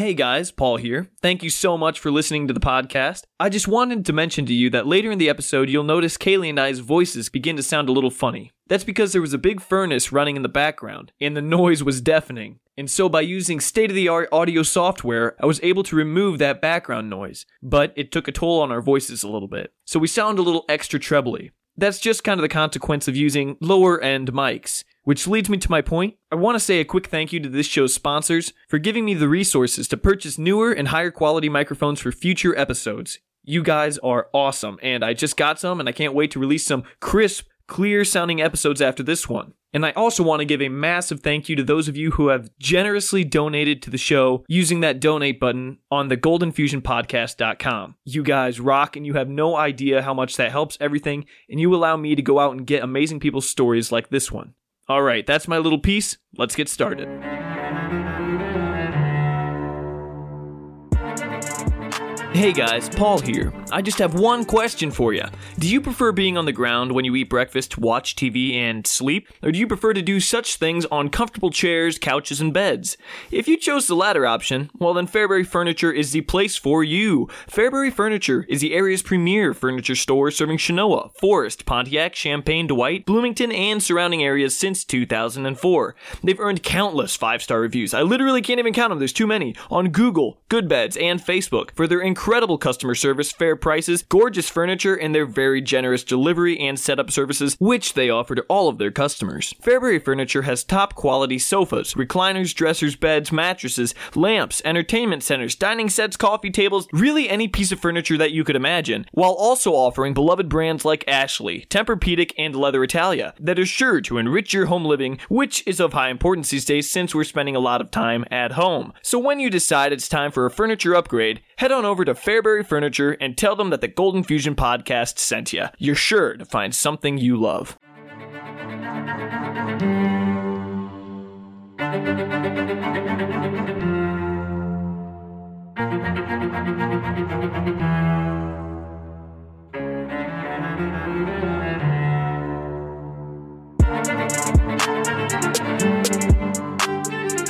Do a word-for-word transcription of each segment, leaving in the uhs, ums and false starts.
Hey guys, Paul here. Thank you so much for listening to the podcast. I just wanted to mention to you that later in the episode, you'll notice Kaylee and I's voices begin to sound a little funny. That's because there was a big furnace running in the background, and the noise was deafening. And so by using state-of-the-art audio software, I was able to remove that background noise, but it took a toll on our voices a little bit. So we sound a little extra trebly. That's just kind of the consequence of using lower-end mics. Which leads me to my point. I want to say a quick thank you to this show's sponsors for giving me the resources to purchase newer and higher quality microphones for future episodes. You guys are awesome, and I just got some, and I can't wait to release some crisp, clear-sounding episodes after this one. And I also want to give a massive thank you to those of you who have generously donated to the show using that donate button on the golden fusion podcast dot com. You guys rock, and you have no idea how much that helps everything, and you allow me to go out and get amazing people's stories like this one. All right, that's my little piece. Let's get started. Hey guys, Paul here. I just have one question for you. Do you prefer being on the ground when you eat breakfast, watch T V, and sleep? Or do you prefer to do such things on comfortable chairs, couches, and beds? If you chose the latter option, well then Fairbury Furniture is the place for you. Fairbury Furniture is the area's premier furniture store serving Chenoa, Forest, Pontiac, Champaign, Dwight, Bloomington, and surrounding areas since two thousand four. They've earned countless five-star reviews. I literally can't even count them, there's too many. On Google, Goodbeds, and Facebook for their incredible customer service, fair prices, gorgeous furniture, and their very generous delivery and setup services, which they offer to all of their customers. Fairbury Furniture has top-quality sofas, recliners, dressers, beds, mattresses, lamps, entertainment centers, dining sets, coffee tables, really any piece of furniture that you could imagine, while also offering beloved brands like Ashley, Tempur-Pedic, and Leather Italia that are sure to enrich your home living, which is of high importance these days since we're spending a lot of time at home. So when you decide it's time for a furniture upgrade, head on over to Fairbury Furniture and tell them that the Golden Fusion Podcast sent you. You're sure to find something you love.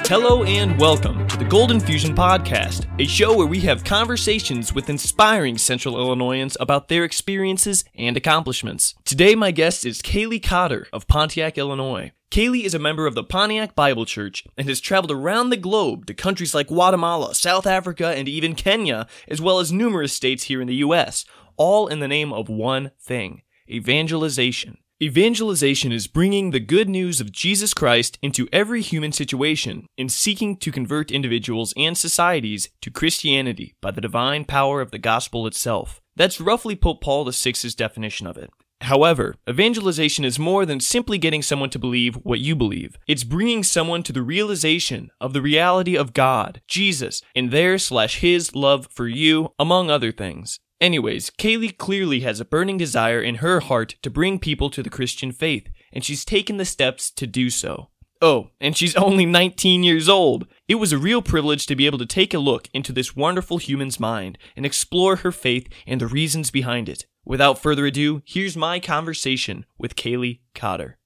Hello and welcome to the Golden Fusion Podcast, a show where we have conversations with inspiring Central Illinoisans about their experiences and accomplishments. Today my guest is Kaylee Cotter of Pontiac, Illinois. Kaylee is a member of the Pontiac Bible Church and has traveled around the globe to countries like Guatemala, South Africa, and even Kenya, as well as numerous states here in the U S, all in the name of one thing: evangelization. Evangelization is bringing the good news of Jesus Christ into every human situation and seeking to convert individuals and societies to Christianity by the divine power of the gospel itself. That's roughly Pope Paul the Sixth's definition of it. However, evangelization is more than simply getting someone to believe what you believe. It's bringing someone to the realization of the reality of God, Jesus, and their slash his love for you, among other things. Anyways, Kaylee clearly has a burning desire in her heart to bring people to the Christian faith, and she's taken the steps to do so. Oh, and she's only nineteen years old. It was a real privilege to be able to take a look into this wonderful human's mind and explore her faith and the reasons behind it. Without further ado, here's my conversation with Kaylee Cotter.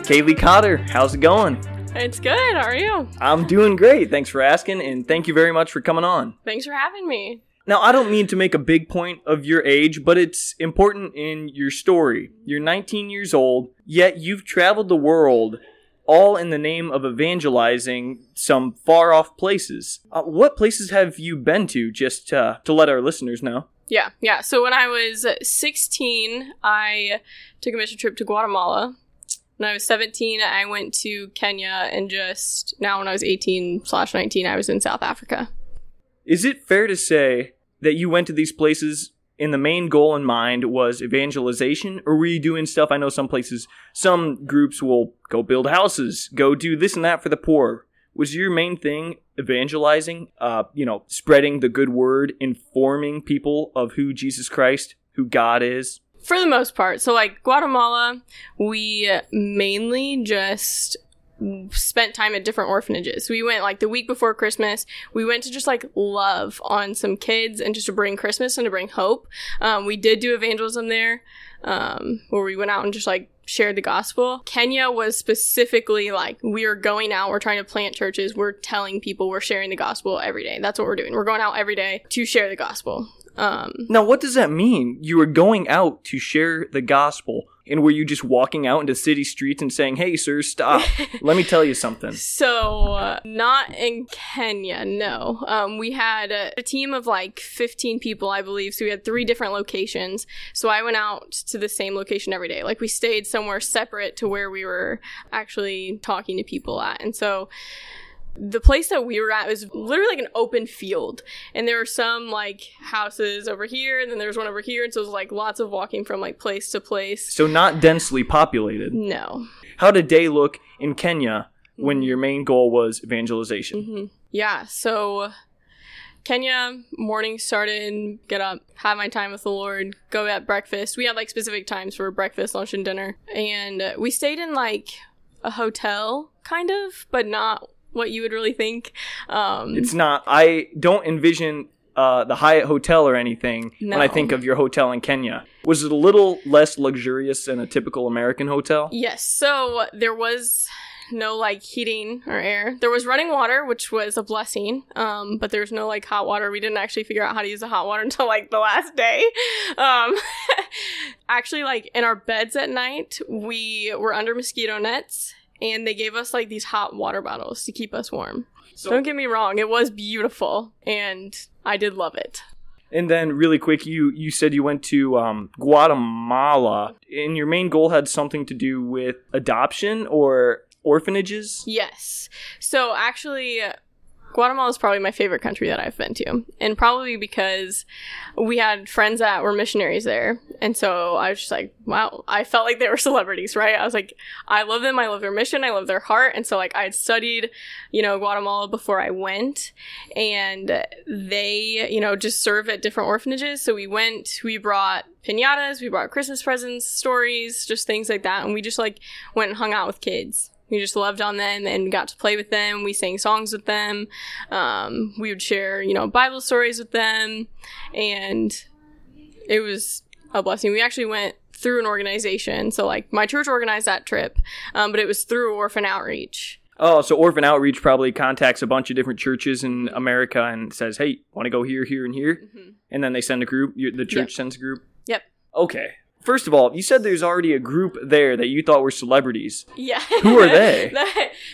Kaylee Cotter, how's it going? It's good. How are you? I'm doing great. Thanks for asking, and thank you very much for coming on. Thanks for having me. Now, I don't mean to make a big point of your age, but it's important in your story. You're nineteen years old, yet you've traveled the world all in the name of evangelizing some far-off places. Uh, what places have you been to, just uh, to let our listeners know? Yeah, yeah. So when I was sixteen, I took a mission trip to Guatemala. When I was seventeen, I went to Kenya, and just now when I was eighteen slash nineteen, I was in South Africa. Is it fair to say that you went to these places and the main goal in mind was evangelization, or were you doing stuff? I know some places, some groups will go build houses, go do this and that for the poor. Was your main thing evangelizing, uh, you know, spreading the good word, informing people of who Jesus Christ, who God is? For the most part. So, like, Guatemala, we mainly just spent time at different orphanages. We went, like, the week before Christmas, we went to just, like, love on some kids and just to bring Christmas and to bring hope. Um, we did do evangelism there. um, where we went out and just like shared the gospel. Kenya was specifically like, we are going out, we're trying to plant churches, we're telling people, we're sharing the gospel every day. That's what we're doing. We're going out every day to share the gospel. Um, now, what does that mean? You were going out to share the gospel. And were you just walking out into city streets and saying, hey, sir, stop. Let me tell you something. So uh, not in Kenya, no. Um, we had a, a team of like fifteen people, I believe. So we had three different locations. So I went out to the same location every day. Like we stayed somewhere separate to where we were actually talking to people at. And so the place that we were at was literally like an open field, and there were some like houses over here, and then there was one over here, and so it was like lots of walking from like place to place. So not densely populated. No. How did day look in Kenya when your main goal was evangelization? Mm-hmm. Yeah, so Kenya, morning started, get up, have my time with the Lord, go at breakfast. We had like specific times for breakfast, lunch, and dinner, and uh, we stayed in like a hotel kind of, but not what you would really think. Um, it's not. I don't envision uh, the Hyatt Hotel or anything no. when I think of your hotel in Kenya. Was it a little less luxurious than a typical American hotel? Yes. So there was no like heating or air. There was running water, which was a blessing, um, but there's no like hot water. We didn't actually figure out how to use the hot water until like the last day. Um, actually, like in our beds at night, we were under mosquito nets. And they gave us, like, these hot water bottles to keep us warm. So, don't get me wrong. It was beautiful. And I did love it. And then, really quick, you, you said you went to um, Guatemala. And your main goal had something to do with adoption or orphanages? Yes. So, actually, Guatemala is probably my favorite country that I've been to. And probably because we had friends that were missionaries there. And so I was just like, wow, I felt like they were celebrities, right? I was like, I love them. I love their mission. I love their heart. And so like I had studied, you know, Guatemala before I went, and they, you know, just serve at different orphanages. So we went, we brought piñatas, we brought Christmas presents, stories, just things like that. And we just like went and hung out with kids. We just loved on them and got to play with them. We sang songs with them. Um, we would share, you know, Bible stories with them. And it was a blessing. We actually went through an organization. So, like, my church organized that trip. Um, but it was through Orphan Outreach. Oh, so Orphan Outreach probably contacts a bunch of different churches in America and says, hey, want to go here, here, and here? Mm-hmm. And then they send a group. The church yep. sends a group? Yep. Okay. First of all, you said there's already a group there that you thought were celebrities. Yeah. Who are they?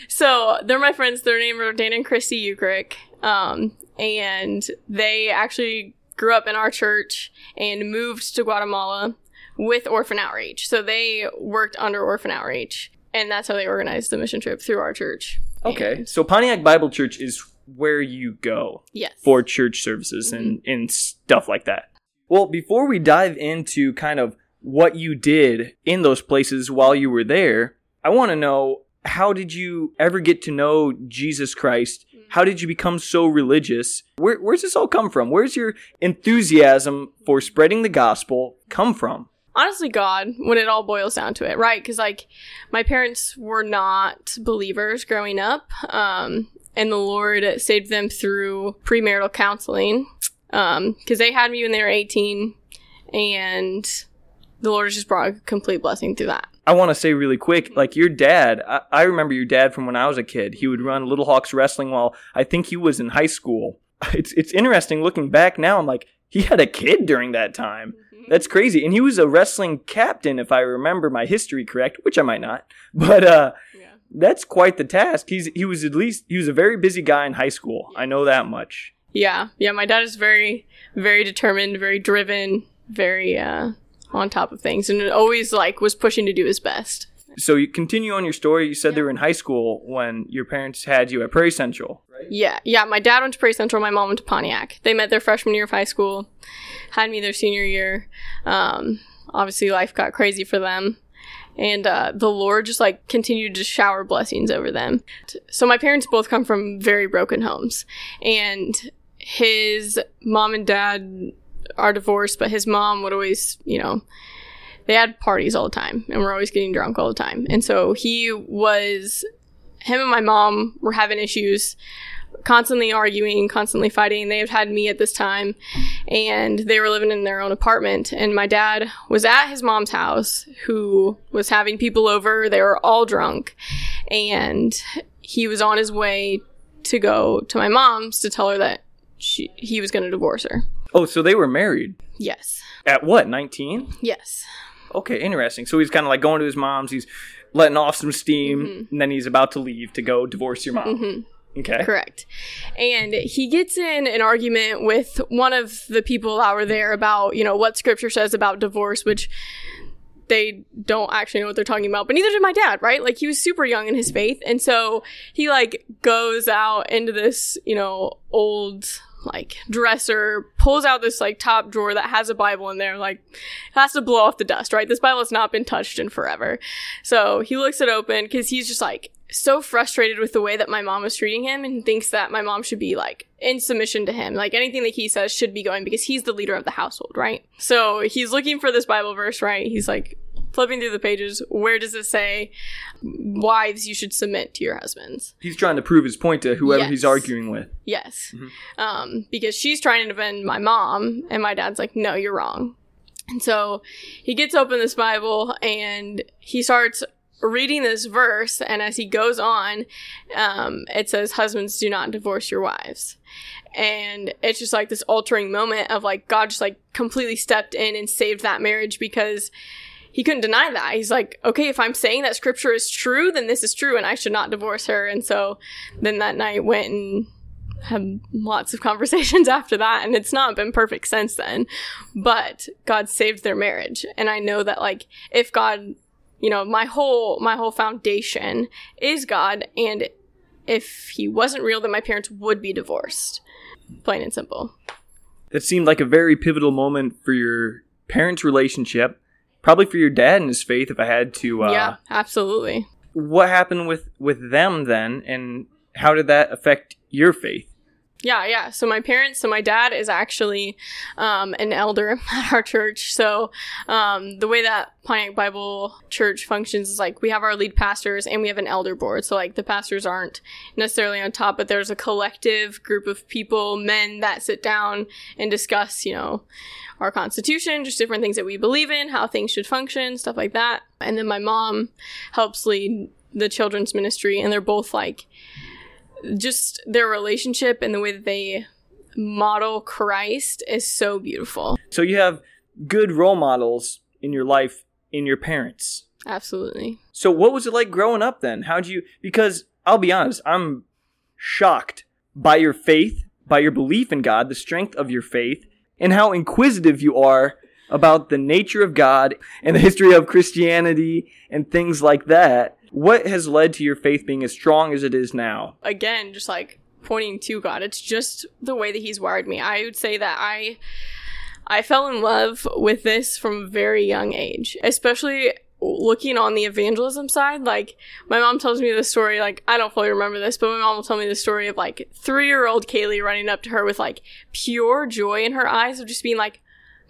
So they're my friends. Their names are Dan and Christy Ukrick. Um, and they actually grew up in our church and moved to Guatemala with Orphan Outreach. So they worked under Orphan Outreach. And that's how they organized the mission trip, through our church. Okay. And so Pontiac Bible Church is where you go yes. for church services mm-hmm. and, and stuff like that. Well, before we dive into kind of what you did in those places while you were there, I want to know, how did you ever get to know Jesus Christ? How did you become so religious? Where, where's this all come from? Where's your enthusiasm for spreading the gospel come from? Honestly, God, when it all boils down to it, right? Because, like, my parents were not believers growing up, um, and the Lord saved them through premarital counseling, um, because they had me when they were eighteen, and the Lord has just brought a complete blessing through that. I want to say really quick, like your dad, I, I remember your dad from when I was a kid. He would run Little Hawks Wrestling while I think he was in high school. It's it's interesting looking back now. I'm like, he had a kid during that time. That's crazy. And he was a wrestling captain, if I remember my history correct, which I might not. But uh, yeah. that's quite the task. He's He was at least, he was a very busy guy in high school. I know that much. Yeah. Yeah, my dad is very, very determined, very driven, very uh on top of things, and it always like was pushing to do his best. So you continue on your story. You said yeah. they were in high school when your parents had you at Prairie Central, right? Yeah. Yeah. My dad went to Prairie Central. My mom went to Pontiac. They met their freshman year of high school, had me their senior year. Um, obviously life got crazy for them, and uh, the Lord just like continued to shower blessings over them. So my parents both come from very broken homes, and his mom and dad are divorced, but his mom would always, you know, they had parties all the time, and we're always getting drunk all the time. And so he was, him and my mom were having issues constantly arguing, constantly fighting. They had had me at this time, and they were living in their own apartment. And my dad was at his mom's house, who was having people over. They were all drunk, and he was on his way to go to my mom's to tell her that she, he was going to divorce her. Oh, so they were married? Yes. At what, nineteen? Yes. Okay, interesting. So he's kind of like going to his mom's, he's letting off some steam, mm-hmm. and then he's about to leave to go divorce your mom. Mm-hmm. Okay. Correct. And he gets in an argument with one of the people that were there about, you know, what scripture says about divorce, which they don't actually know what they're talking about, but neither did my dad, right? Like, he was super young in his faith, and so he, like, goes out into this, you know, old, like, dresser, pulls out this, like, top drawer that has a Bible in there, like, has to blow off the dust, right? This Bible has not been touched in forever. So he looks it open because he's just, like, so frustrated with the way that my mom was treating him, and thinks that my mom should be, like, in submission to him. Like, anything that he says should be going, because he's the leader of the household, right? So he's looking for this Bible verse, right? He's, like, flipping through the pages. Where does it say, wives, you should submit to your husbands? He's trying to prove his point to whoever yes. he's arguing with. Yes. Mm-hmm. Um, because she's trying to defend my mom, and my dad's like, no, you're wrong. And so he gets open this Bible, and he starts reading this verse, and as he goes on, um, it says, husbands, do not divorce your wives. And it's just like this altering moment of, like, God just, like, completely stepped in and saved that marriage, because he couldn't deny that. He's like, okay, if I'm saying that scripture is true, then this is true, and I should not divorce her. And so then that night went and had lots of conversations after that, and it's not been perfect since then, but God saved their marriage. And I know that, like, if God, you know, my whole my whole foundation is God, and if he wasn't real, then my parents would be divorced, plain and simple. It seemed like a very pivotal moment for your parents' relationship, probably for your dad and his faith, if I had to. Uh, yeah, absolutely. What happened with, with them then, and how did that affect your faith? Yeah, yeah. So my parents, so my dad is actually um, an elder at our church. So um, the way that Pontiac Bible Church functions is, like, we have our lead pastors and we have an elder board. So, like, the pastors aren't necessarily on top, but there's a collective group of people, men, that sit down and discuss, you know, our constitution, just different things that we believe in, how things should function, stuff like that. And then my mom helps lead the children's ministry, and they're both, like, just their relationship and the way that they model Christ is so beautiful. So you have good role models in your life, in your parents. Absolutely. So what was it like growing up then? How'd you, because I'll be honest, I'm shocked by your faith, by your belief in God, the strength of your faith, and how inquisitive you are about the nature of God and the history of Christianity and things like that. What has led to your faith being as strong as it is now? Again, just, like, pointing to God. It's just the way that he's wired me. I would say that I I fell in love with this from a very young age, especially looking on the evangelism side. Like, my mom tells me this story, like, I don't fully remember this, but my mom will tell me the story of, like, three-year-old Kaylee running up to her with, like, pure joy in her eyes of just being like,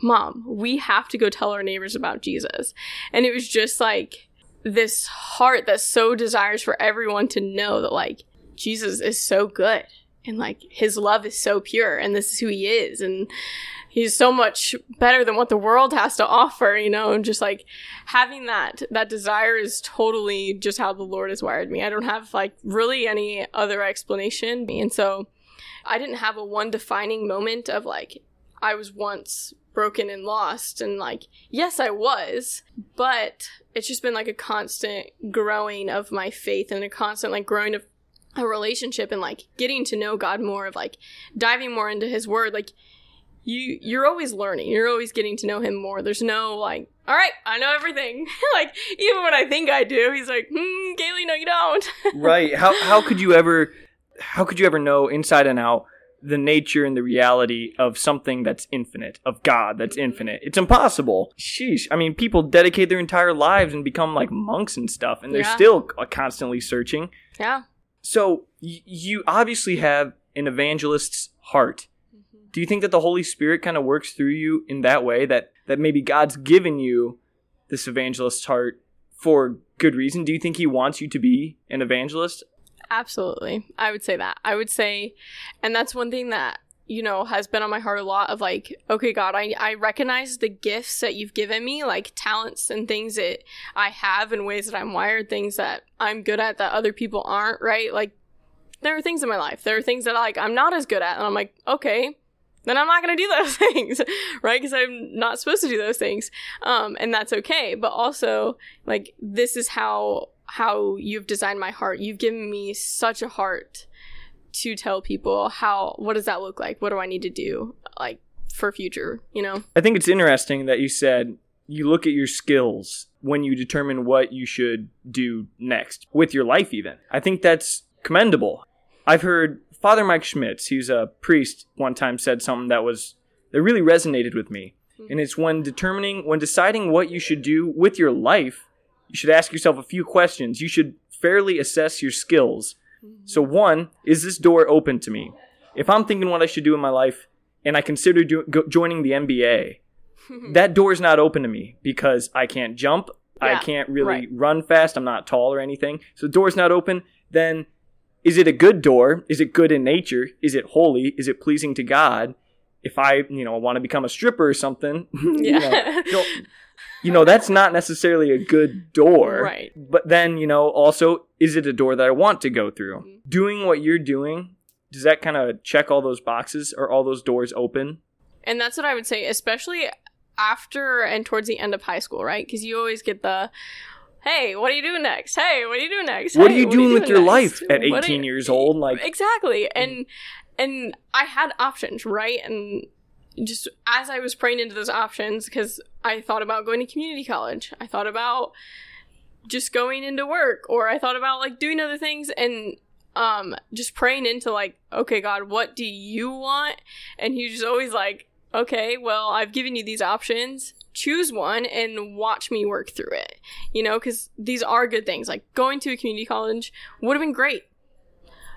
Mom, we have to go tell our neighbors about Jesus. And it was just, like, this heart that so desires for everyone to know that, like, Jesus is so good, and, like, his love is so pure, and this is who he is, and he's so much better than what the world has to offer, you know. And just, like, having that that desire is totally just how the Lord has wired me. I don't have, like, really any other explanation. And so I didn't have a one defining moment of, like, I was once broken and lost, and, like, yes, I was, but it's just been, like, a constant growing of my faith, and a constant, like, growing of a relationship, and, like, getting to know God more, of, like, diving more into his word. Like, you you're always learning, you're always getting to know him more. There's no, like, all right, I know everything. Like, even when I think I do, he's like, hmm, Kaylee, no, you don't. Right. How how could you ever how could you ever know inside and out the nature and the reality of something that's infinite, of God that's infinite? It's impossible. Sheesh. I mean, people dedicate their entire lives and become, like, monks and stuff, and they're yeah. still constantly searching. Yeah. So y- you obviously have an evangelist's heart. Mm-hmm. Do you think that the Holy Spirit kind of works through you in that way, that, that maybe God's given you this evangelist's heart for good reason? Do you think he wants you to be an evangelist? Absolutely. I would say that. I would say, and that's one thing that, you know, has been on my heart a lot of like, okay, God, I, I recognize the gifts that you've given me, like talents and things that I have and ways that I'm wired, things that I'm good at that other people aren't, right? Like, there are things in my life. There are things that like I'm not as good at. And I'm like, okay, then I'm not going to do those things, right? Because I'm not supposed to do those things. Um, and that's okay. But also, like, this is how how you've designed my heart. You've given me such a heart to tell people how, what does that look like? What do I need to do, like, for future, you know? I think it's interesting that you said you look at your skills when you determine what you should do next with your life even. I think that's commendable. I've heard Father Mike Schmitz, who's a priest, one time said something that was, that really resonated with me. Mm-hmm. And it's when determining, when deciding what you should do with your life, you should ask yourself a few questions. You should fairly assess your skills. So one, is this door open to me? If I'm thinking what I should do in my life and I consider do, go, joining the M B A, that door is not open to me because I can't jump. Yeah, I can't really right. run fast. I'm not tall or anything. So the door is not open. Then is it a good door? Is it good in nature? Is it holy? Is it pleasing to God? If I, you know, want to become a stripper or something, yeah. you know, you know, that's not necessarily a good door. Right. But then, you know, also, is it a door that I want to go through? Mm-hmm. Doing what you're doing, does that kind of check all those boxes? Are all those doors open? And that's what I would say, especially after and towards the end of high school, right? Because you always get the, hey, what are you doing next? Hey, what are you doing next? What hey, are you what doing, are you doing with your next? Life at eighteen you, years old? Like exactly. And and I had options, right? And just as I was praying into those options, because I thought about going to community college, I thought about just going into work, or I thought about like doing other things, and um, just praying into like, okay, God, what do you want? And he was just always like, okay, well, I've given you these options. Choose one and watch me work through it, you know, because these are good things. Like going to a community college would have been great.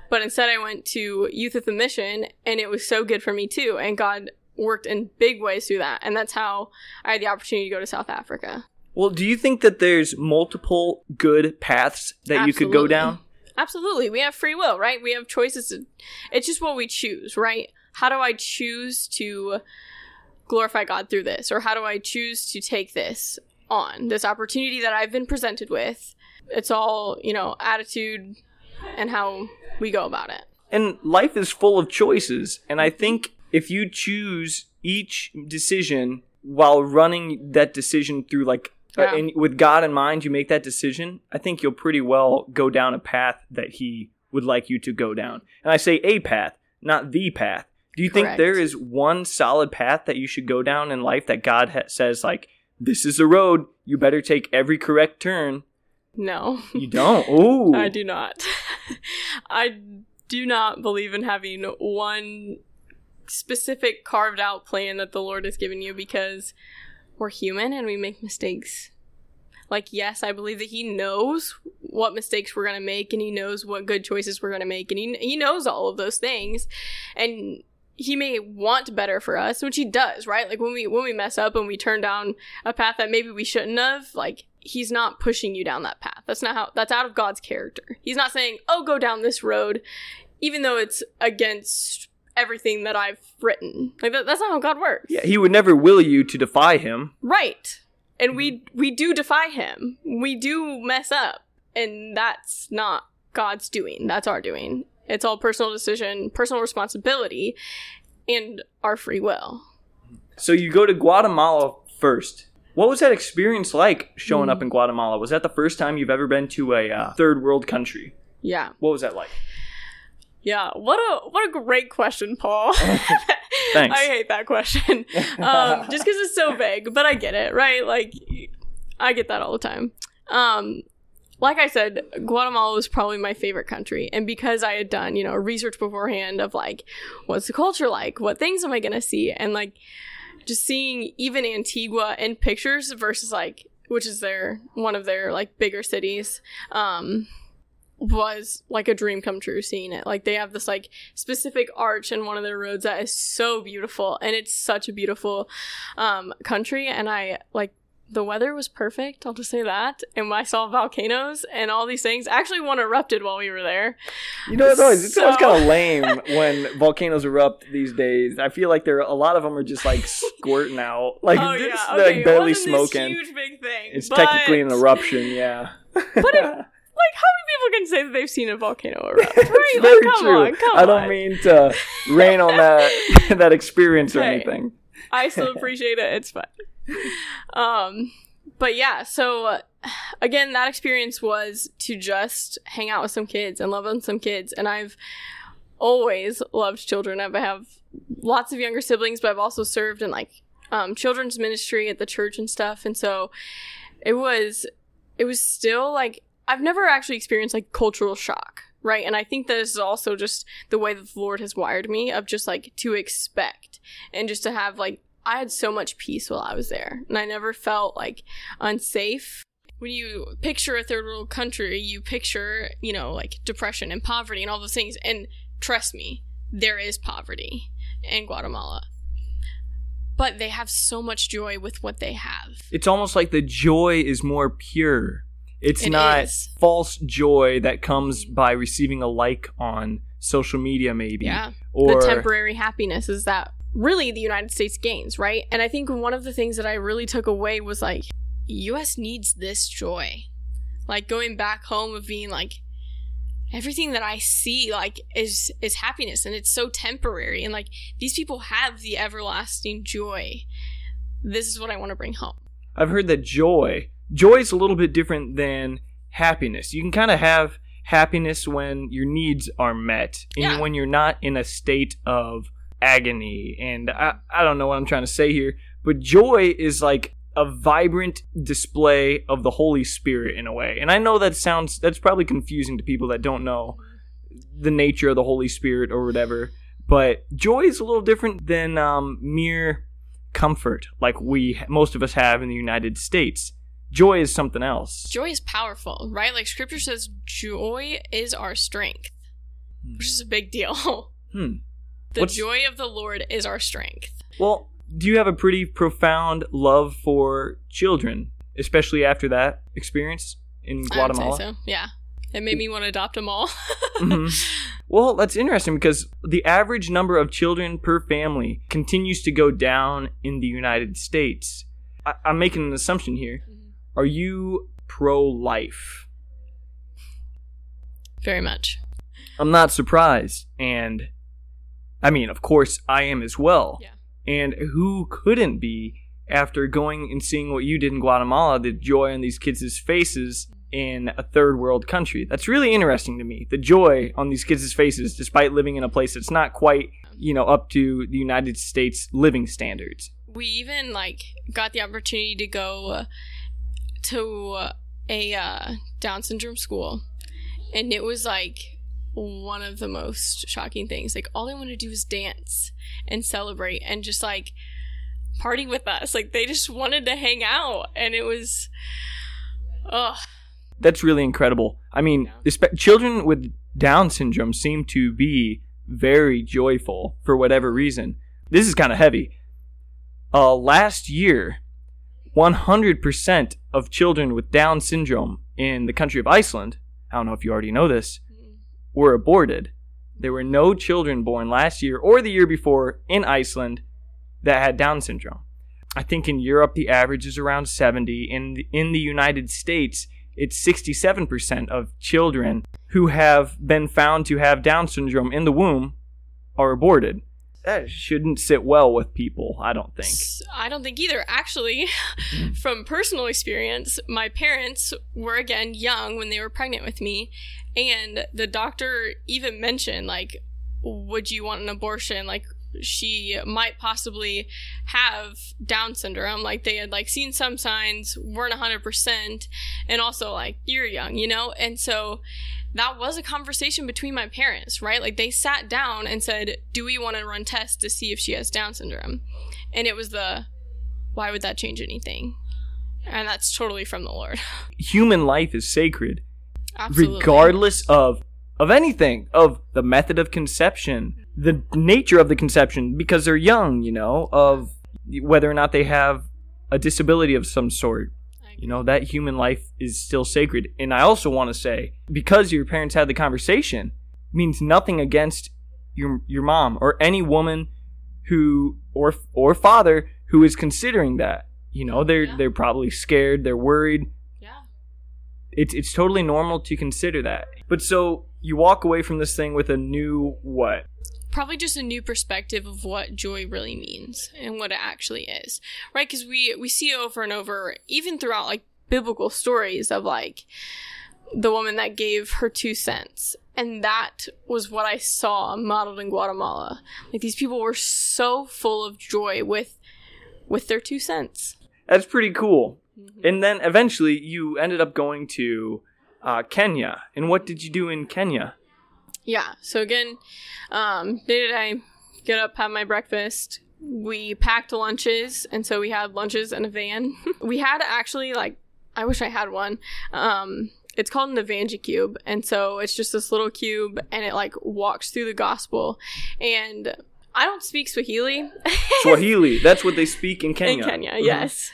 But instead I went to Youth with a Mission, and it was so good for me too. And God worked in big ways through that. And that's how I had the opportunity to go to South Africa. Well, do you think that there's multiple good paths that Absolutely. You could go down? Absolutely. We have free will, right? We have choices. It's just what we choose, right? How do I choose to glorify God through this? Or how do I choose to take this on, this opportunity that I've been presented with? It's all, you know, attitude and how we go about it. And life is full of choices. And I think if you choose each decision while running that decision through like, yeah. uh, and with God in mind, you make that decision, I think you'll pretty well go down a path that he would like you to go down. And I say a path, not the path. Do you Correct. Think there is one solid path that you should go down in life that God ha- says, like, this is the road, you better take every correct turn? No. You don't? Ooh. I do not. I do not believe in having one specific carved out plan that the Lord has given you, because we're human and we make mistakes. Like, yes, I believe that he knows what mistakes we're going to make, and he knows what good choices we're going to make, and he, he knows all of those things. And he may want better for us, which he does, right? Like when we when we mess up and we turn down a path that maybe we shouldn't have, like he's not pushing you down that path. That's not how, that's out of God's character. He's not saying, oh, go down this road, even though it's against everything that I've written. Like that, that's not how God works. Yeah, he would never will you to defy him. Right. And we we do defy him. We do mess up. And that's not God's doing. That's our doing. It's all personal decision, personal responsibility, and our free will. So you go to Guatemala first. What was that experience like showing mm. up in Guatemala? Was that the first time you've ever been to a uh, third world country? Yeah. What was that like? Yeah. What a what a great question, Paul. Thanks. I hate that question. Um, just because it's so vague, but I get it, right? Like, I get that all the time. Um Like I said, Guatemala was probably my favorite country. And because I had done, you know, research beforehand of like, what's the culture like? What things am I going to see? And like just seeing even Antigua in pictures versus like, which is their, one of their like bigger cities, um, was like a dream come true seeing it. Like they have this like specific arch in one of their roads that is so beautiful. And it's such a beautiful um, country. And I like the weather was perfect, I'll just say that, and I saw volcanoes and all these things. Actually, one erupted while we were there. You know, it's always, so... always kind of lame when volcanoes erupt these days. I feel like there a lot of them are just like squirting out, like, oh, this, yeah. okay, like barely smoking. This huge big thing. It's but... technically an eruption, yeah. But it... like, how many people can say that they've seen a volcano erupt? Right? Like, very come true. On, come I don't on. mean to rain on that that experience or right. anything. I still appreciate it. It's fun. Um, but yeah, so uh, again, that experience was to just hang out with some kids and love on some kids. And I've always loved children. I've, I have lots of younger siblings, but I've also served in like um, children's ministry at the church and stuff. And so it was, it was still like, I've never actually experienced like cultural shock, right? And I think that this is also just the way that the Lord has wired me of just like to expect and just to have like, I had so much peace while I was there and I never felt like unsafe. When you picture a third world country, you picture, you know, like depression and poverty and all those things. And trust me, there is poverty in Guatemala. But they have so much joy with what they have. It's almost like the joy is more pure. It's it not is. false joy that comes by receiving a like on social media, maybe. Yeah. Or the temporary happiness is that really the United States gains, right? And I think one of the things that I really took away was like, U S needs this joy. Like going back home of being like, everything that I see like is, is happiness and it's so temporary. And like these people have the everlasting joy. This is what I want to bring home. I've heard that joy... Joy is a little bit different than happiness. You can kind of have happiness when your needs are met and yeah. when you're not in a state of agony. And I, I don't know what I'm trying to say here, but joy is like a vibrant display of the Holy Spirit in a way. And I know that sounds, that's probably confusing to people that don't know the nature of the Holy Spirit or whatever. But joy is a little different than um, mere comfort like we most of us have in the United States. Joy is something else. Joy is powerful, right? Like scripture says joy is our strength, which is a big deal. Hmm. The What's... joy of the Lord is our strength. Well, do you have a pretty profound love for children, especially after that experience in Guatemala? I would say so, yeah. It made me want to adopt them all. mm-hmm. Well, that's interesting because the average number of children per family continues to go down in the United States. I- I'm making an assumption here. Are you pro-life? Very much. I'm not surprised. And, I mean, of course, I am as well. Yeah. And who couldn't be after going and seeing what you did in Guatemala, the joy on these kids' faces in a third world country? That's really interesting to me, the joy on these kids' faces, despite living in a place that's not quite, you know, up to the United States living standards. We even, like, got the opportunity to go... Uh, to a uh, Down syndrome school, and it was like one of the most shocking things. Like all they want to do is dance and celebrate and just like party with us. Like they just wanted to hang out, and it was ugh. That's really incredible. I mean, espe- children with Down syndrome seem to be very joyful for whatever reason. This is kind of heavy. Uh, last year, one hundred percent of children with Down syndrome in the country of Iceland, I don't know if you already know this, were aborted. There were no children born last year or the year before in Iceland that had Down syndrome. I think in Europe, the average is around seventy. In the, in the United States, it's sixty-seven percent of children who have been found to have Down syndrome in the womb are aborted. That shouldn't sit well with people, I don't think. I don't think either. Actually, from personal experience, my parents were, again, young when they were pregnant with me. And the doctor even mentioned, like, would you want an abortion? Like, she might possibly have Down syndrome. Like, they had, like, seen some signs, weren't one hundred percent. And also, like, you're young, you know? And so... that was a conversation between my parents, right? Like, they sat down and said, do we want to run tests to see if she has Down syndrome? And it was the, why would that change anything? And that's totally from the Lord. Human life is sacred. Absolutely. Regardless of, of anything, of the method of conception, the nature of the conception, because they're young, you know, of whether or not they have a disability of some sort. You know, that human life is still sacred. And I also want to say, because your parents had the conversation, means nothing against your your mom or any woman who or or father who is considering that. You know, they're yeah. they're probably scared, they're worried. Yeah. It's it's totally normal to consider that. But so you walk away from this thing with a new what? Probably just a new perspective of what joy really means and what it actually is, right? Because we, we see over and over, even throughout, like, biblical stories of, like, the woman that gave her two cents. And that was what I saw modeled in Guatemala. Like, these people were so full of joy with with their two cents. That's pretty cool. Mm-hmm. And then eventually you ended up going to uh, Kenya. And what did you do in Kenya? Yeah, so again, um, day to day, get up, have my breakfast. We packed lunches, and so we had lunches in a van. We had actually, like, I wish I had one. Um, it's called an Evangel Cube, and so it's just this little cube, and it, like, walks through the gospel. And I don't speak Swahili. Swahili, that's what they speak in Kenya. In Kenya, mm-hmm. yes.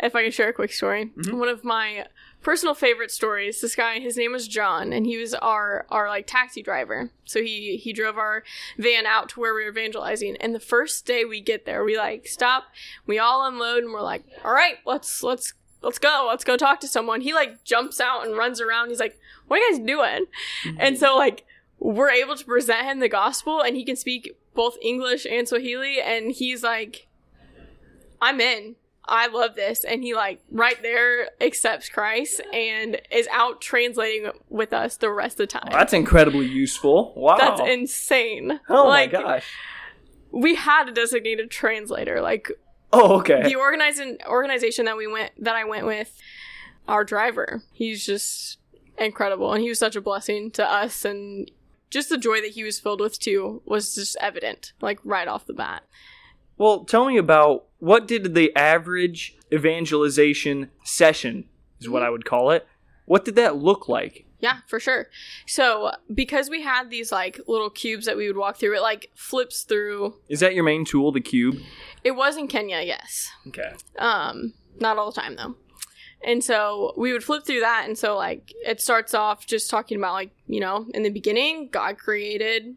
If I can share a quick story. Mm-hmm. One of my personal favorite stories, this guy, his name was John, and he was our, our like, taxi driver. So he, he drove our van out to where we were evangelizing. And the first day we get there, we, like, stop, we all unload, and we're like, all right, let's, let's, let's go. Let's go talk to someone. He, like, jumps out and runs around. He's like, what are you guys doing? Mm-hmm. And so, like, we're able to present him the gospel, and he can speak both English and Swahili. And he's like, I'm in. I love this. And he, like, right there accepts Christ and is out translating with us the rest of the time. Oh, that's incredibly useful. Wow. That's insane. Oh, like, my gosh. We had a designated translator. Like, oh, okay. The organizing organization that we went that I went with, our driver, he's just incredible. And he was such a blessing to us, and just the joy that he was filled with too was just evident, like, right off the bat. Well, tell me about, what did the average evangelization session, is what I would call it, what did that look like? Yeah, for sure. So, because we had these, like, little cubes that we would walk through, it, like, flips through. Is that your main tool, the cube? It was in Kenya, yes. Okay. Um, not all the time, though. And so we would flip through that, and so, like, it starts off just talking about, like, you know, in the beginning, God created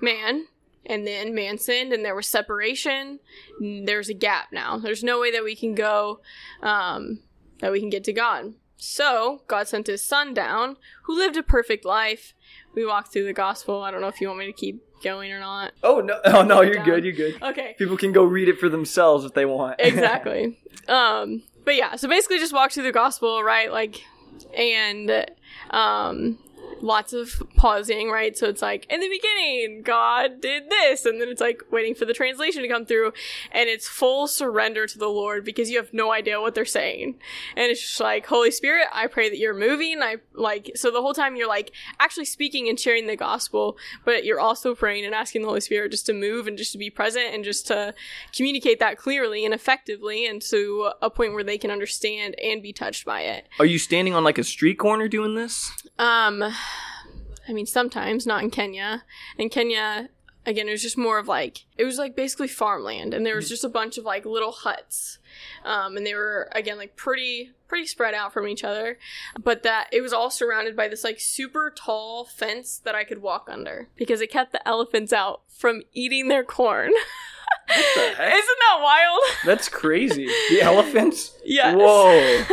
man. And then man sinned, and there was separation. There's a gap now. There's no way that we can go, um, that we can get to God. So God sent his son down, who lived a perfect life. We walked through the gospel. I don't know if you want me to keep going or not. Oh, no, oh, no, you're down. good, you're good. Okay. People can go read it for themselves if they want. Exactly. Um, but yeah, so basically just walked through the gospel, right? Like, and... um. Lots of pausing, right? So it's like, in the beginning, God did this. And then it's like waiting for the translation to come through. And it's full surrender to the Lord, because you have no idea what they're saying. And it's just like, Holy Spirit, I pray that you're moving. I like, so the whole time you're like actually speaking and sharing the gospel, but you're also praying and asking the Holy Spirit just to move and just to be present and just to communicate that clearly and effectively and to a point where they can understand and be touched by it. Are you standing on like a street corner doing this? Um... I mean, sometimes, not in Kenya. In Kenya, again, it was just more of like, it was like basically farmland. And there was just a bunch of like little huts. Um, and they were, again, like pretty, pretty spread out from each other. But that it was all surrounded by this like super tall fence that I could walk under, because it kept the elephants out from eating their corn. What the heck? Isn't that wild? That's crazy. The elephants? Yes. Whoa.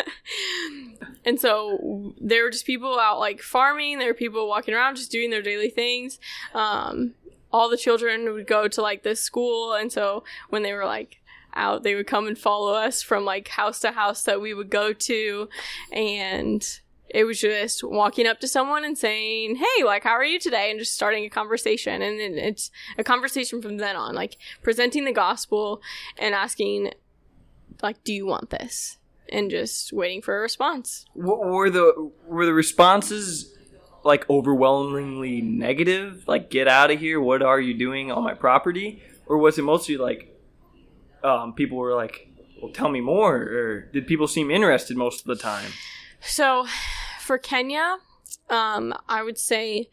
And so there were just people out like farming. There were people walking around just doing their daily things. Um, all the children would go to like this school. And so when they were like out, they would come and follow us from like house to house that we would go to. And it was just walking up to someone and saying, hey, like, how are you today? And just starting a conversation. And then it's a conversation from then on, like presenting the gospel and asking, like, do you want this? And just waiting for a response. Were the were the responses like overwhelmingly negative? Like, get out of here! What are you doing on my property? Or was it mostly like um, people were like, "Well, tell me more." Or did people seem interested most of the time? So, for Kenya, um, I would say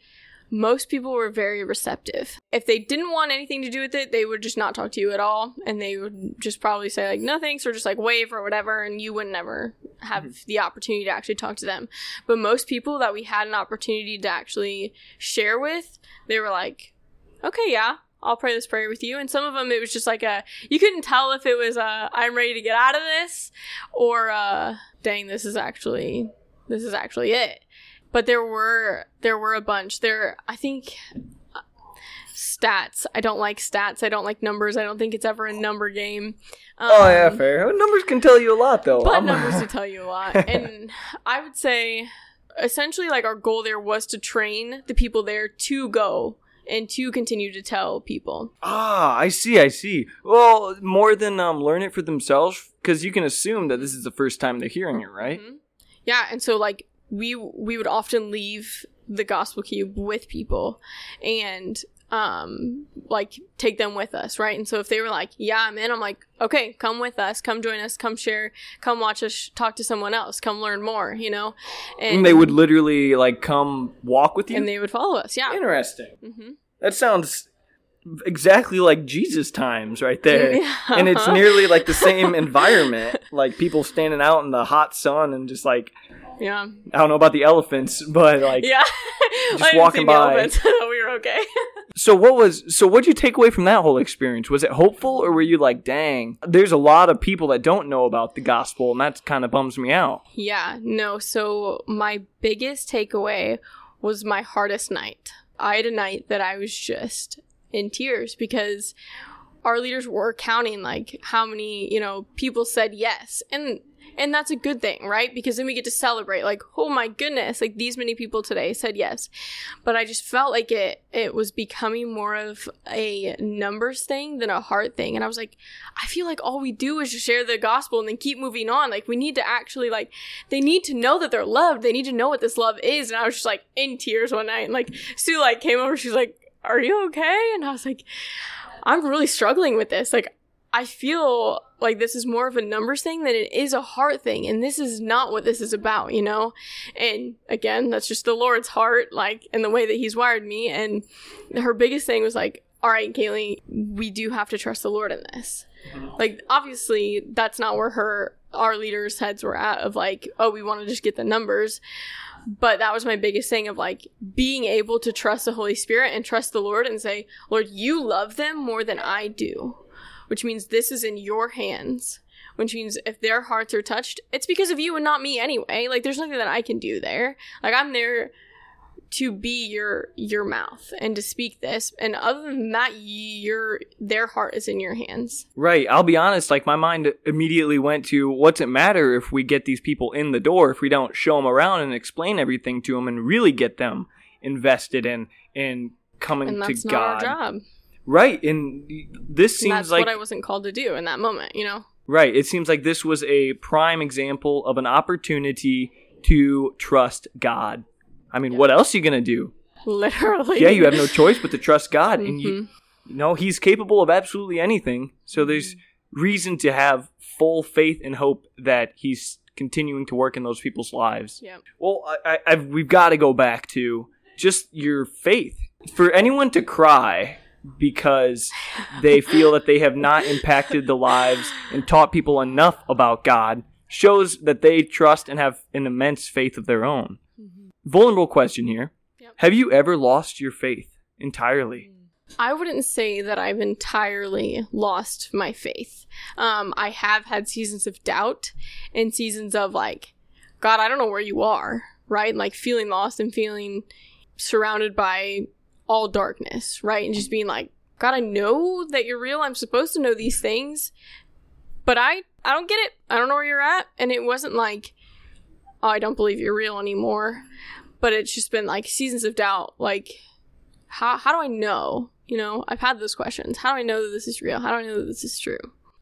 most people were very receptive. If they didn't want anything to do with it, they would just not talk to you at all. And they would just probably say, like, no thanks, or just, like, wave or whatever. And you would never have the opportunity to actually talk to them. But most people that we had an opportunity to actually share with, they were like, okay, yeah, I'll pray this prayer with you. And some of them, it was just like a, you couldn't tell if it was a, I'm ready to get out of this, or uh, dang, this is actually, this is actually it. But there were, there were a bunch there. I think uh, stats, I don't like stats. I don't like numbers. I don't think it's ever a number game. Um, oh yeah, fair. Numbers can tell you a lot though. But I'm... numbers can tell you a lot. And I would say essentially, like, our goal there was to train the people there to go and to continue to tell people. Ah, I see, I see. Well, more than um, learn it for themselves, because you can assume that this is the first time they're hearing it, right? Mm-hmm. Yeah, and so, like, we we would often leave the Gospel Cube with people and, um, like, take them with us, right? And so if they were like, yeah, I'm in, I'm like, okay, come with us, come join us, come share, come watch us talk to someone else, come learn more, you know? And, and they would literally, like, come walk with you? And they would follow us, yeah. Interesting. Mm-hmm. That sounds exactly like Jesus times right there. Yeah. And it's nearly, like, the same environment, like, people standing out in the hot sun and just, like... Yeah. I don't know about the elephants, but like yeah. just I didn't walking see the by. Elephants. We were okay. So what was so what did you take away from that whole experience? Was it hopeful, or were you like, dang, there's a lot of people that don't know about the gospel, and that kind of bums me out? Yeah, no. So my biggest takeaway was my hardest night. I had a night that I was just in tears because our leaders were counting, like, how many, you know, people said yes. And And that's a good thing, right? Because then we get to celebrate, like, oh my goodness, like, these many people today said yes. But I just felt like it it was becoming more of a numbers thing than a heart thing. And I was like, I feel like all we do is just share the gospel and then keep moving on. Like, we need to actually, like, they need to know that they're loved. They need to know what this love is. And I was just, like, in tears one night. And, like, Sue, like, came over. She's like, are you okay? And I was like, I'm really struggling with this. Like, I feel like this is more of a numbers thing than it is a heart thing. And this is not what this is about, you know? And again, that's just the Lord's heart, like, and the way that he's wired me. And her biggest thing was like, all right, Kaylee, we do have to trust the Lord in this. Like, obviously, that's not where her, our leaders' heads were at of like, oh, we want to just get the numbers. But that was my biggest thing of, like, being able to trust the Holy Spirit and trust the Lord and say, Lord, you love them more than I do. Which means this is in your hands, which means if their hearts are touched, it's because of you and not me anyway. Like, there's nothing that I can do there. Like, I'm there to be your your mouth and to speak this. And other than that, your their heart is in your hands. Right. I'll be honest. Like, my mind immediately went to, what's it matter if we get these people in the door, if we don't show them around and explain everything to them and really get them invested in, in coming to God. And that's not our job. Right, and this seems and that's like... that's what I wasn't called to do in that moment, you know? Right, it seems like this was a prime example of an opportunity to trust God. I mean, yeah. What else are you going to do? Literally. Yeah, you have no choice but to trust God. Mm-hmm. And you, you know, he's capable of absolutely anything. So there's mm-hmm. reason to have full faith and hope that he's continuing to work in those people's lives. Yeah. Well, I, I, I've, we've got to go back to just your faith. For anyone to cry... because they feel that they have not impacted the lives and taught people enough about God shows that they trust and have an immense faith of their own. Mm-hmm. Vulnerable question here. Yep. Have you ever lost your faith entirely? I wouldn't say that I've entirely lost my faith. Um, I have had seasons of doubt and seasons of like, God, I don't know where you are, right? And, like, feeling lost and feeling surrounded by all darkness, right? And just being like, God, I know that you're real. I'm supposed to know these things, but I, I don't get it. I don't know where you're at. And it wasn't like, oh, I don't believe you're real anymore. But it's just been like seasons of doubt. Like, how, how do I know? You know, I've had those questions. How do I know that this is real? How do I know that this is true?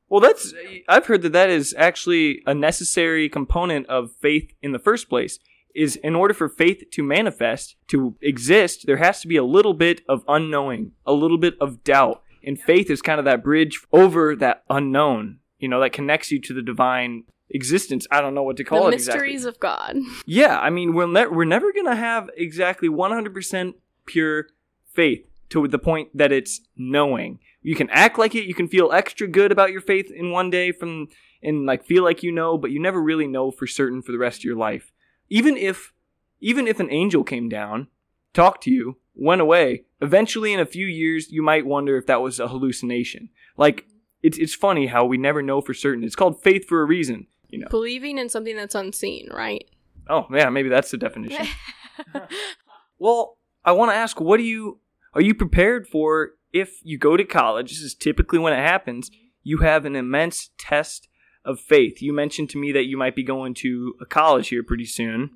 Well, that's, I've heard that that is actually a necessary component of faith in the first place. Is in order for faith to manifest, to exist, there has to be a little bit of unknowing, a little bit of doubt. And faith is kind of that bridge over that unknown, you know, that connects you to the divine existence. I don't know what to call it exactly. The mysteries of God. Yeah, I mean, we're, ne- we're never going to have exactly one hundred percent pure faith to the point that it's knowing. You can act like it. You can feel extra good about your faith in one day from and like feel like you know, but you never really know for certain for the rest of your life. Even if, even if an angel came down, talked to you, went away, eventually in a few years, you might wonder if that was a hallucination. Like, it's it's funny how we never know for certain. It's called faith for a reason, you know. Believing in something that's unseen, right? Oh, yeah, maybe that's the definition. Well, I want to ask, what do you, are you prepared for if you go to college? This is typically when it happens. You have an immense test of faith. You mentioned to me that you might be going to a college here pretty soon.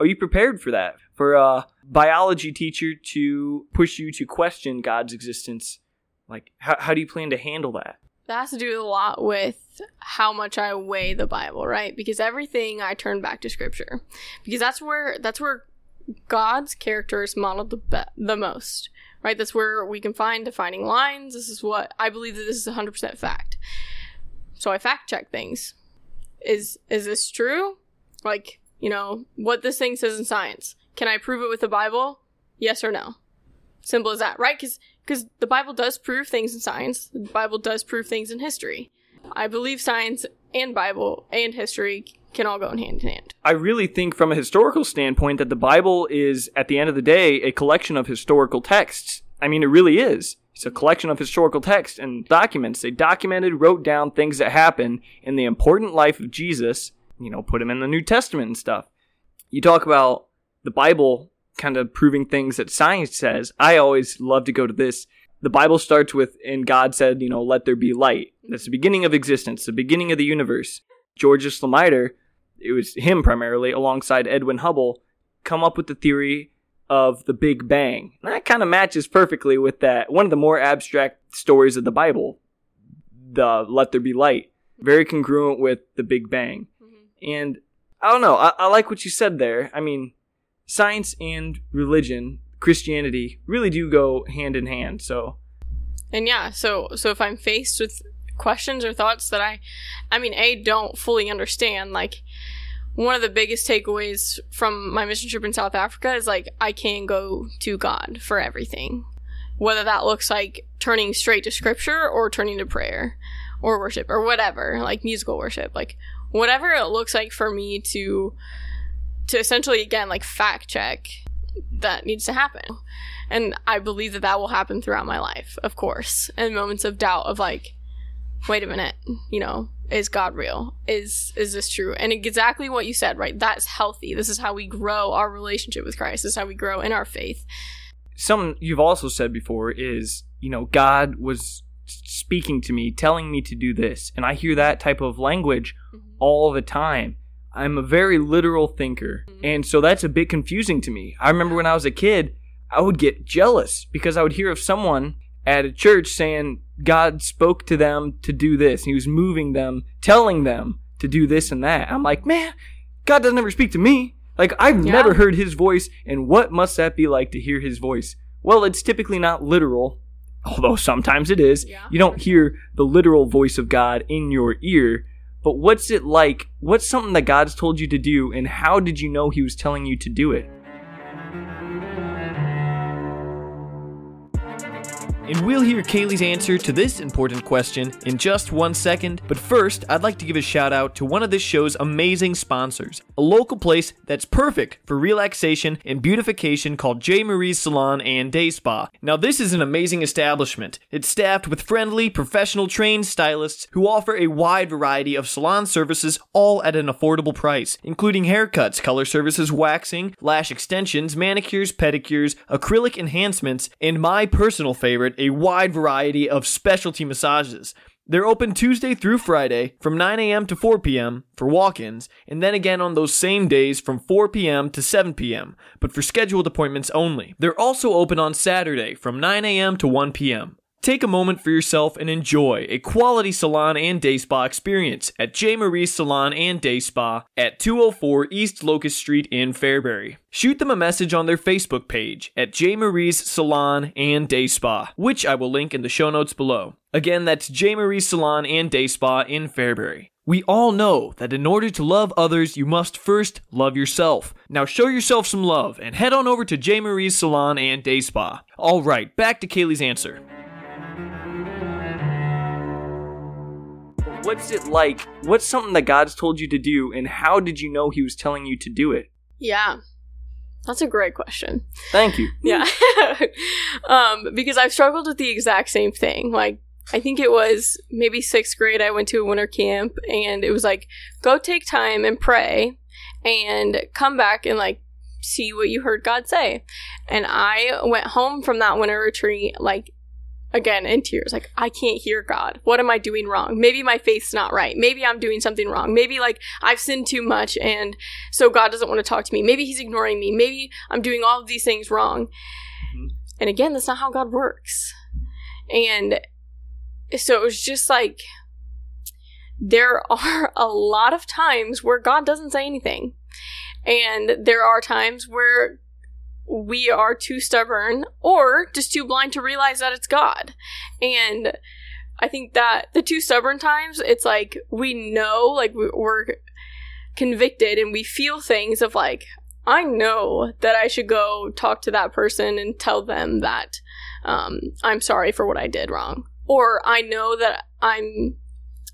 Are you prepared for that? For a biology teacher to push you to question God's existence? Like, how, how do you plan to handle that? That has to do a lot with how much I weigh the Bible, right? Because everything I turn back to Scripture, because that's where that's where God's character is modeled the be- the most, right? That's where we can find defining lines. This is what I believe that this is one hundred percent fact. So I fact check things. Is is this true? Like, you know, what this thing says in science. Can I prove it with the Bible? Yes or no? Simple as that, right? Because Because the Bible does prove things in science. The Bible does prove things in history. I believe science and Bible and history can all go in hand in hand. I really think from a historical standpoint that the Bible is, at the end of the day, a collection of historical texts. I mean, it really is. It's a collection of historical texts and documents. They documented, wrote down things that happened in the important life of Jesus, you know, put him in the New Testament and stuff. You talk about the Bible kind of proving things that science says. I always love to go to this. The Bible starts with, and God said, you know, let there be light. That's the beginning of existence, the beginning of the universe. Georges Lemaître, it was him primarily, alongside Edwin Hubble, come up with the theory of the Big Bang. And that kind of matches perfectly with that, one of the more abstract stories of the Bible, the let there be light. Very congruent with the Big Bang. Mm-hmm. And I don't know, I, I like what you said there. I mean, science and religion, Christianity, really do go hand in hand. So, and yeah, so so if I'm faced with questions or thoughts that I, I mean, A, don't fully understand, like, one of the biggest takeaways from my mission trip in South Africa is, like, I can go to God for everything. Whether that looks like turning straight to Scripture or turning to prayer or worship or whatever, like musical worship, like, whatever it looks like for me to... to essentially, again, like, fact check that needs to happen. And I believe that that will happen throughout my life, of course, and moments of doubt of, like, wait a minute, you know, is God real? Is is this true? And exactly what you said, right? That's healthy. This is how we grow our relationship with Christ. This is how we grow in our faith. Something you've also said before is, you know, God was speaking to me, telling me to do this. And I hear that type of language mm-hmm. all the time. I'm a very literal thinker, and so that's a bit confusing to me. I remember when I was a kid, I would get jealous because I would hear of someone at a church saying God spoke to them to do this. He was moving them, telling them to do this and that. I'm like, man, God doesn't ever speak to me. Like, I've yeah. never heard his voice, and what must that be like to hear his voice? Well, it's typically not literal, although sometimes it is. Yeah. You don't hear the literal voice of God in your ear. But what's it like? What's something that God's told you to do, and how did you know he was telling you to do it? And we'll hear Kaylee's answer to this important question in just one second. But first, I'd like to give a shout out to one of this show's amazing sponsors, a local place that's perfect for relaxation and beautification called J Marie's Salon and Day Spa. Now, this is an amazing establishment. It's staffed with friendly, professional trained stylists who offer a wide variety of salon services, all at an affordable price, including haircuts, color services, waxing, lash extensions, manicures, pedicures, acrylic enhancements, and my personal favorite, a wide variety of specialty massages. They're open Tuesday through Friday from nine a.m. to four p.m. for walk-ins, and then again on those same days from four p.m. to seven p.m., but for scheduled appointments only. They're also open on Saturday from nine a.m. to one p.m. Take a moment for yourself and enjoy a quality salon and day spa experience at J Marie's Salon and Day Spa at two oh four East Locust Street in Fairbury. Shoot them a message on their Facebook page at J Marie's Salon and Day Spa, which I will link in the show notes below. Again, that's J Marie's Salon and Day Spa in Fairbury. We all know that in order to love others, you must first love yourself. Now show yourself some love and head on over to J Marie's Salon and Day Spa. All right, back to Kaylee's answer. What's it like? What's something that God's told you to do, and how did you know he was telling you to do it? Yeah, that's a great question. Thank you. Yeah, um, because I've struggled with the exact same thing. Like, I think it was maybe sixth grade, I went to a winter camp, and it was like, go take time and pray, and come back and like see what you heard God say. And I went home from that winter retreat, like, again, in tears, like, I can't hear God. What am I doing wrong? Maybe my faith's not right. Maybe I'm doing something wrong. Maybe, like, I've sinned too much, and so God doesn't want to talk to me. Maybe he's ignoring me. Maybe I'm doing all of these things wrong. Mm-hmm. And again, that's not how God works. And so it was just like, there are a lot of times where God doesn't say anything. And there are times where we are too stubborn or just too blind to realize that it's God. And I think that the two stubborn times, it's like, we know, like, we're convicted and we feel things of like, I know that I should go talk to that person and tell them that um, I'm sorry for what I did wrong. Or I know that I'm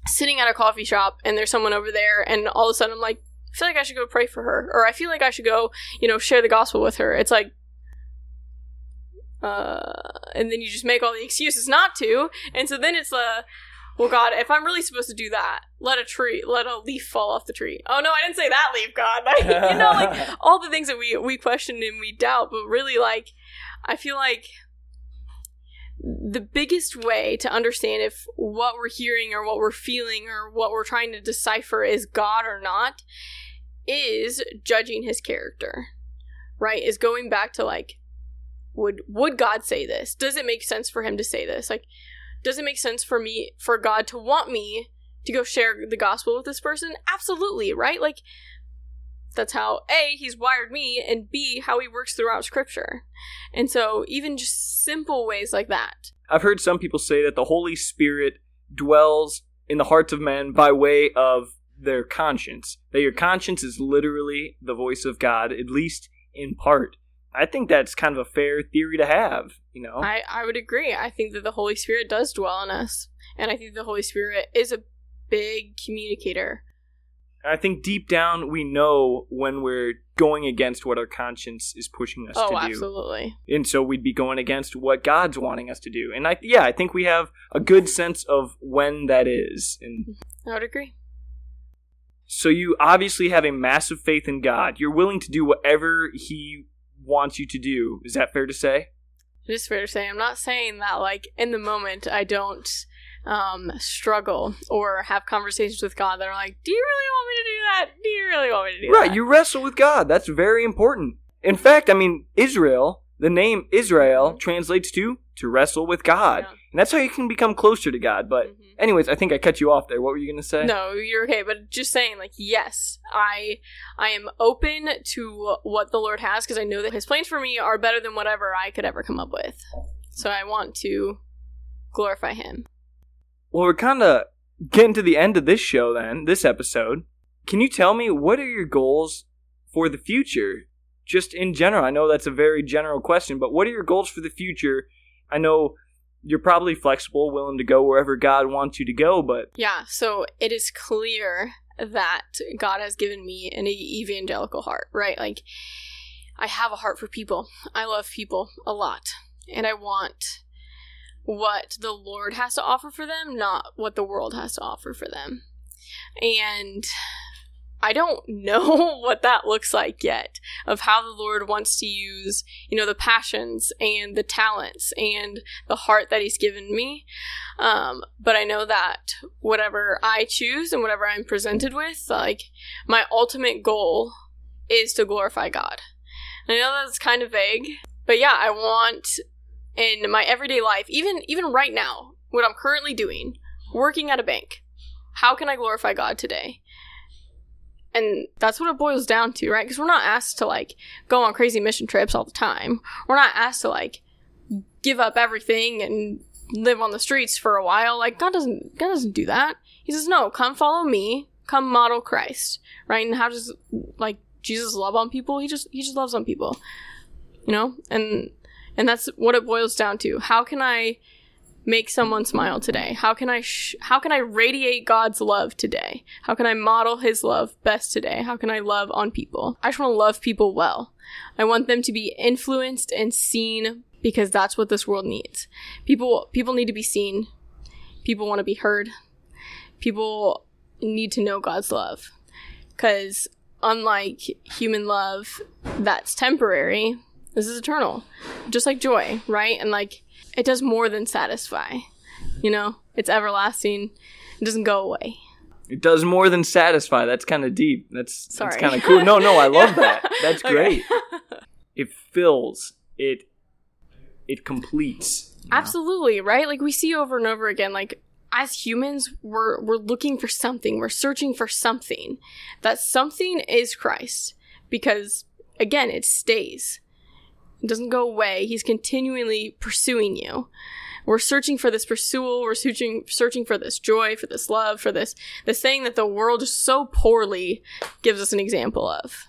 sitting at a coffee shop and there's someone over there, and all of a sudden I'm like, I feel like I should go pray for her, or I feel like I should go, you know, share the gospel with her. It's like, uh, and then you just make all the excuses not to, and so then it's a, well, God, if I'm really supposed to do that, let a tree, let a leaf fall off the tree. Oh no, I didn't say that leaf, God. Like, you know, like all the things that we we question and we doubt, but really, like, I feel like the biggest way to understand if what we're hearing or what we're feeling or what we're trying to decipher is God or not is judging his character, right? Is going back to like, would would God say this? Does it make sense for him to say this? Like, does it make sense for me, for God to want me to go share the gospel with this person? Absolutely, right? Like, that's how, A, he's wired me, and B, how he works throughout Scripture. And so even just simple ways like that. I've heard some people say that the Holy Spirit dwells in the hearts of men by way of their conscience. That your conscience is literally the voice of God, at least in part. I think that's kind of a fair theory to have, you know? I, I would agree. I think that the Holy Spirit does dwell in us. And I think the Holy Spirit is a big communicator. I think deep down we know when we're going against what our conscience is pushing us oh, to do. Oh, absolutely. And so we'd be going against what God's wanting us to do. And I, yeah, I think we have a good sense of when that is. And I would agree. So you obviously have a massive faith in God. You're willing to do whatever he wants you to do. Is that fair to say? It is fair to say. I'm not saying that, like, in the moment I don't um struggle or have conversations with God that are like, do you really want me to do that? Do you really want me to do right, that? Right, you wrestle with God. That's very important. In fact, I mean, Israel, the name Israel translates to to wrestle with God. Yeah. And that's how you can become closer to God. But mm-hmm. anyways, I think I cut you off there. What were you going to say? No, you're okay. But just saying, like, yes, I I am open to what the Lord has, because I know that his plans for me are better than whatever I could ever come up with. So I want to glorify him. Well, we're kind of getting to the end of this show then, this episode. Can you tell me, what are your goals for the future? Just in general, I know that's a very general question, but what are your goals for the future? I know you're probably flexible, willing to go wherever God wants you to go, but... Yeah, so it is clear that God has given me an evangelical heart, right? Like, I have a heart for people. I love people a lot, and I want what the Lord has to offer for them, not what the world has to offer for them. And I don't know what that looks like yet, of how the Lord wants to use, you know, the passions and the talents and the heart that he's given me. Um, but I know that whatever I choose and whatever I'm presented with, like, my ultimate goal is to glorify God. And I know that's kind of vague, but yeah, I want... in my everyday life, even even right now, what I'm currently doing, working at a bank, how can I glorify God today? And that's what it boils down to, right? Because we're not asked to, like, go on crazy mission trips all the time. We're not asked to, like, give up everything and live on the streets for a while. Like, God doesn't God doesn't do that. He says, no, come follow me. Come model Christ, right? And how does, like, Jesus love on people? He just he just loves on people, you know? And and that's what it boils down to. How can I make someone smile today? How can I sh- how can I radiate God's love today? How can I model his love best today? How can I love on people? I just want to love people well. I want them to be influenced and seen, because that's what this world needs. People people need to be seen. People want to be heard. People need to know God's love, because unlike human love that's temporary, this is eternal, just like joy, right? And like, it does more than satisfy, you know? It's everlasting. It doesn't go away. It does more than satisfy. That's kind of deep. That's, that's kind of cool. No no I love that. That's great. It fills, it it completes, you know? Absolutely, right? Like, we see over and over again, like, as humans, we're we're looking for something. We're searching for something. That something is Christ, because, again, it stays. It doesn't go away. He's continually pursuing you. We're searching for this pursual. We're searching searching for this joy, for this love, for this, this thing that the world just so poorly gives us an example of.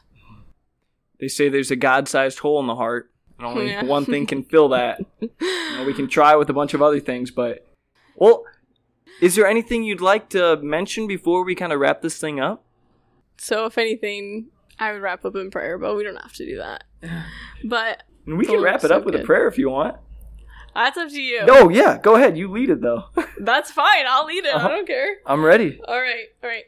They say there's a God-sized hole in the heart, and only yeah. one thing can fill that. You know, we can try with a bunch of other things, but... well. Is there anything you'd like to mention before we kind of wrap this thing up? So, if anything, I would wrap up in prayer, but we don't have to do that. But we can wrap it up with a prayer if you want. That's up to you. Oh, yeah. Go ahead. You lead it, though. That's fine. I'll lead it. Uh-huh. I don't care. I'm ready. All right. All right.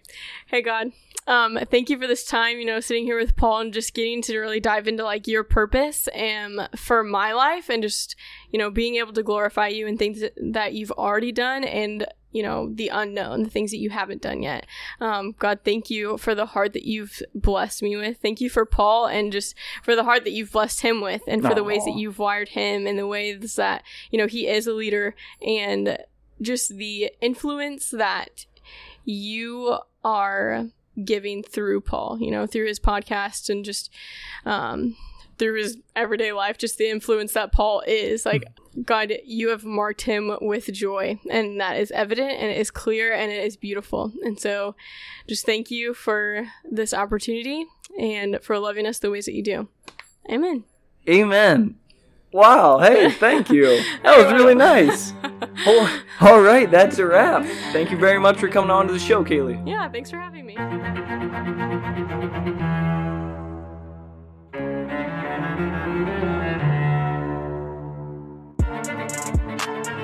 Hey, God. Um, thank you for this time, you know, sitting here with Paul and just getting to really dive into, like, your purpose and for my life, and just, you know, being able to glorify you and things that you've already done, and, you know, the unknown, the things that you haven't done yet. Um, God, thank you for the heart that you've blessed me with. Thank you for Paul, and just for the heart that you've blessed him with, and for Aww. The ways that you've wired him, and the ways that, you know, he is a leader, and just the influence that you are giving through Paul, you know, through his podcast, and just um, through his everyday life, just the influence that Paul is, like, God, you have marked him with joy, and that is evident, and it is clear, and it is beautiful. And so just thank you for this opportunity, and for loving us the ways that you do. Amen. Amen. Wow. Hey, thank you. That was really nice. Oh, all right. That's a wrap. Thank you very much for coming on to the show, Kaylee. Yeah, thanks for having me.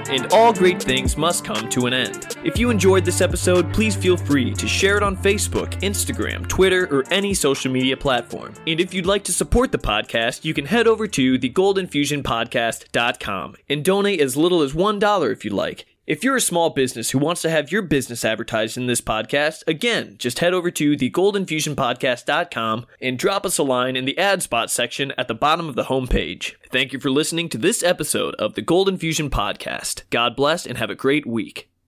And all great things must come to an end. If you enjoyed this episode, please feel free to share it on Facebook, Instagram, Twitter, or any social media platform. And if you'd like to support the podcast, you can head over to the golden fusion podcast dot com and donate as little as one dollar if you'd like. If you're a small business who wants to have your business advertised in this podcast, again, just head over to the golden fusion podcast dot com and drop us a line in the ad spot section at the bottom of the homepage. Thank you for listening to this episode of the Golden Fusion Podcast. God bless and have a great week.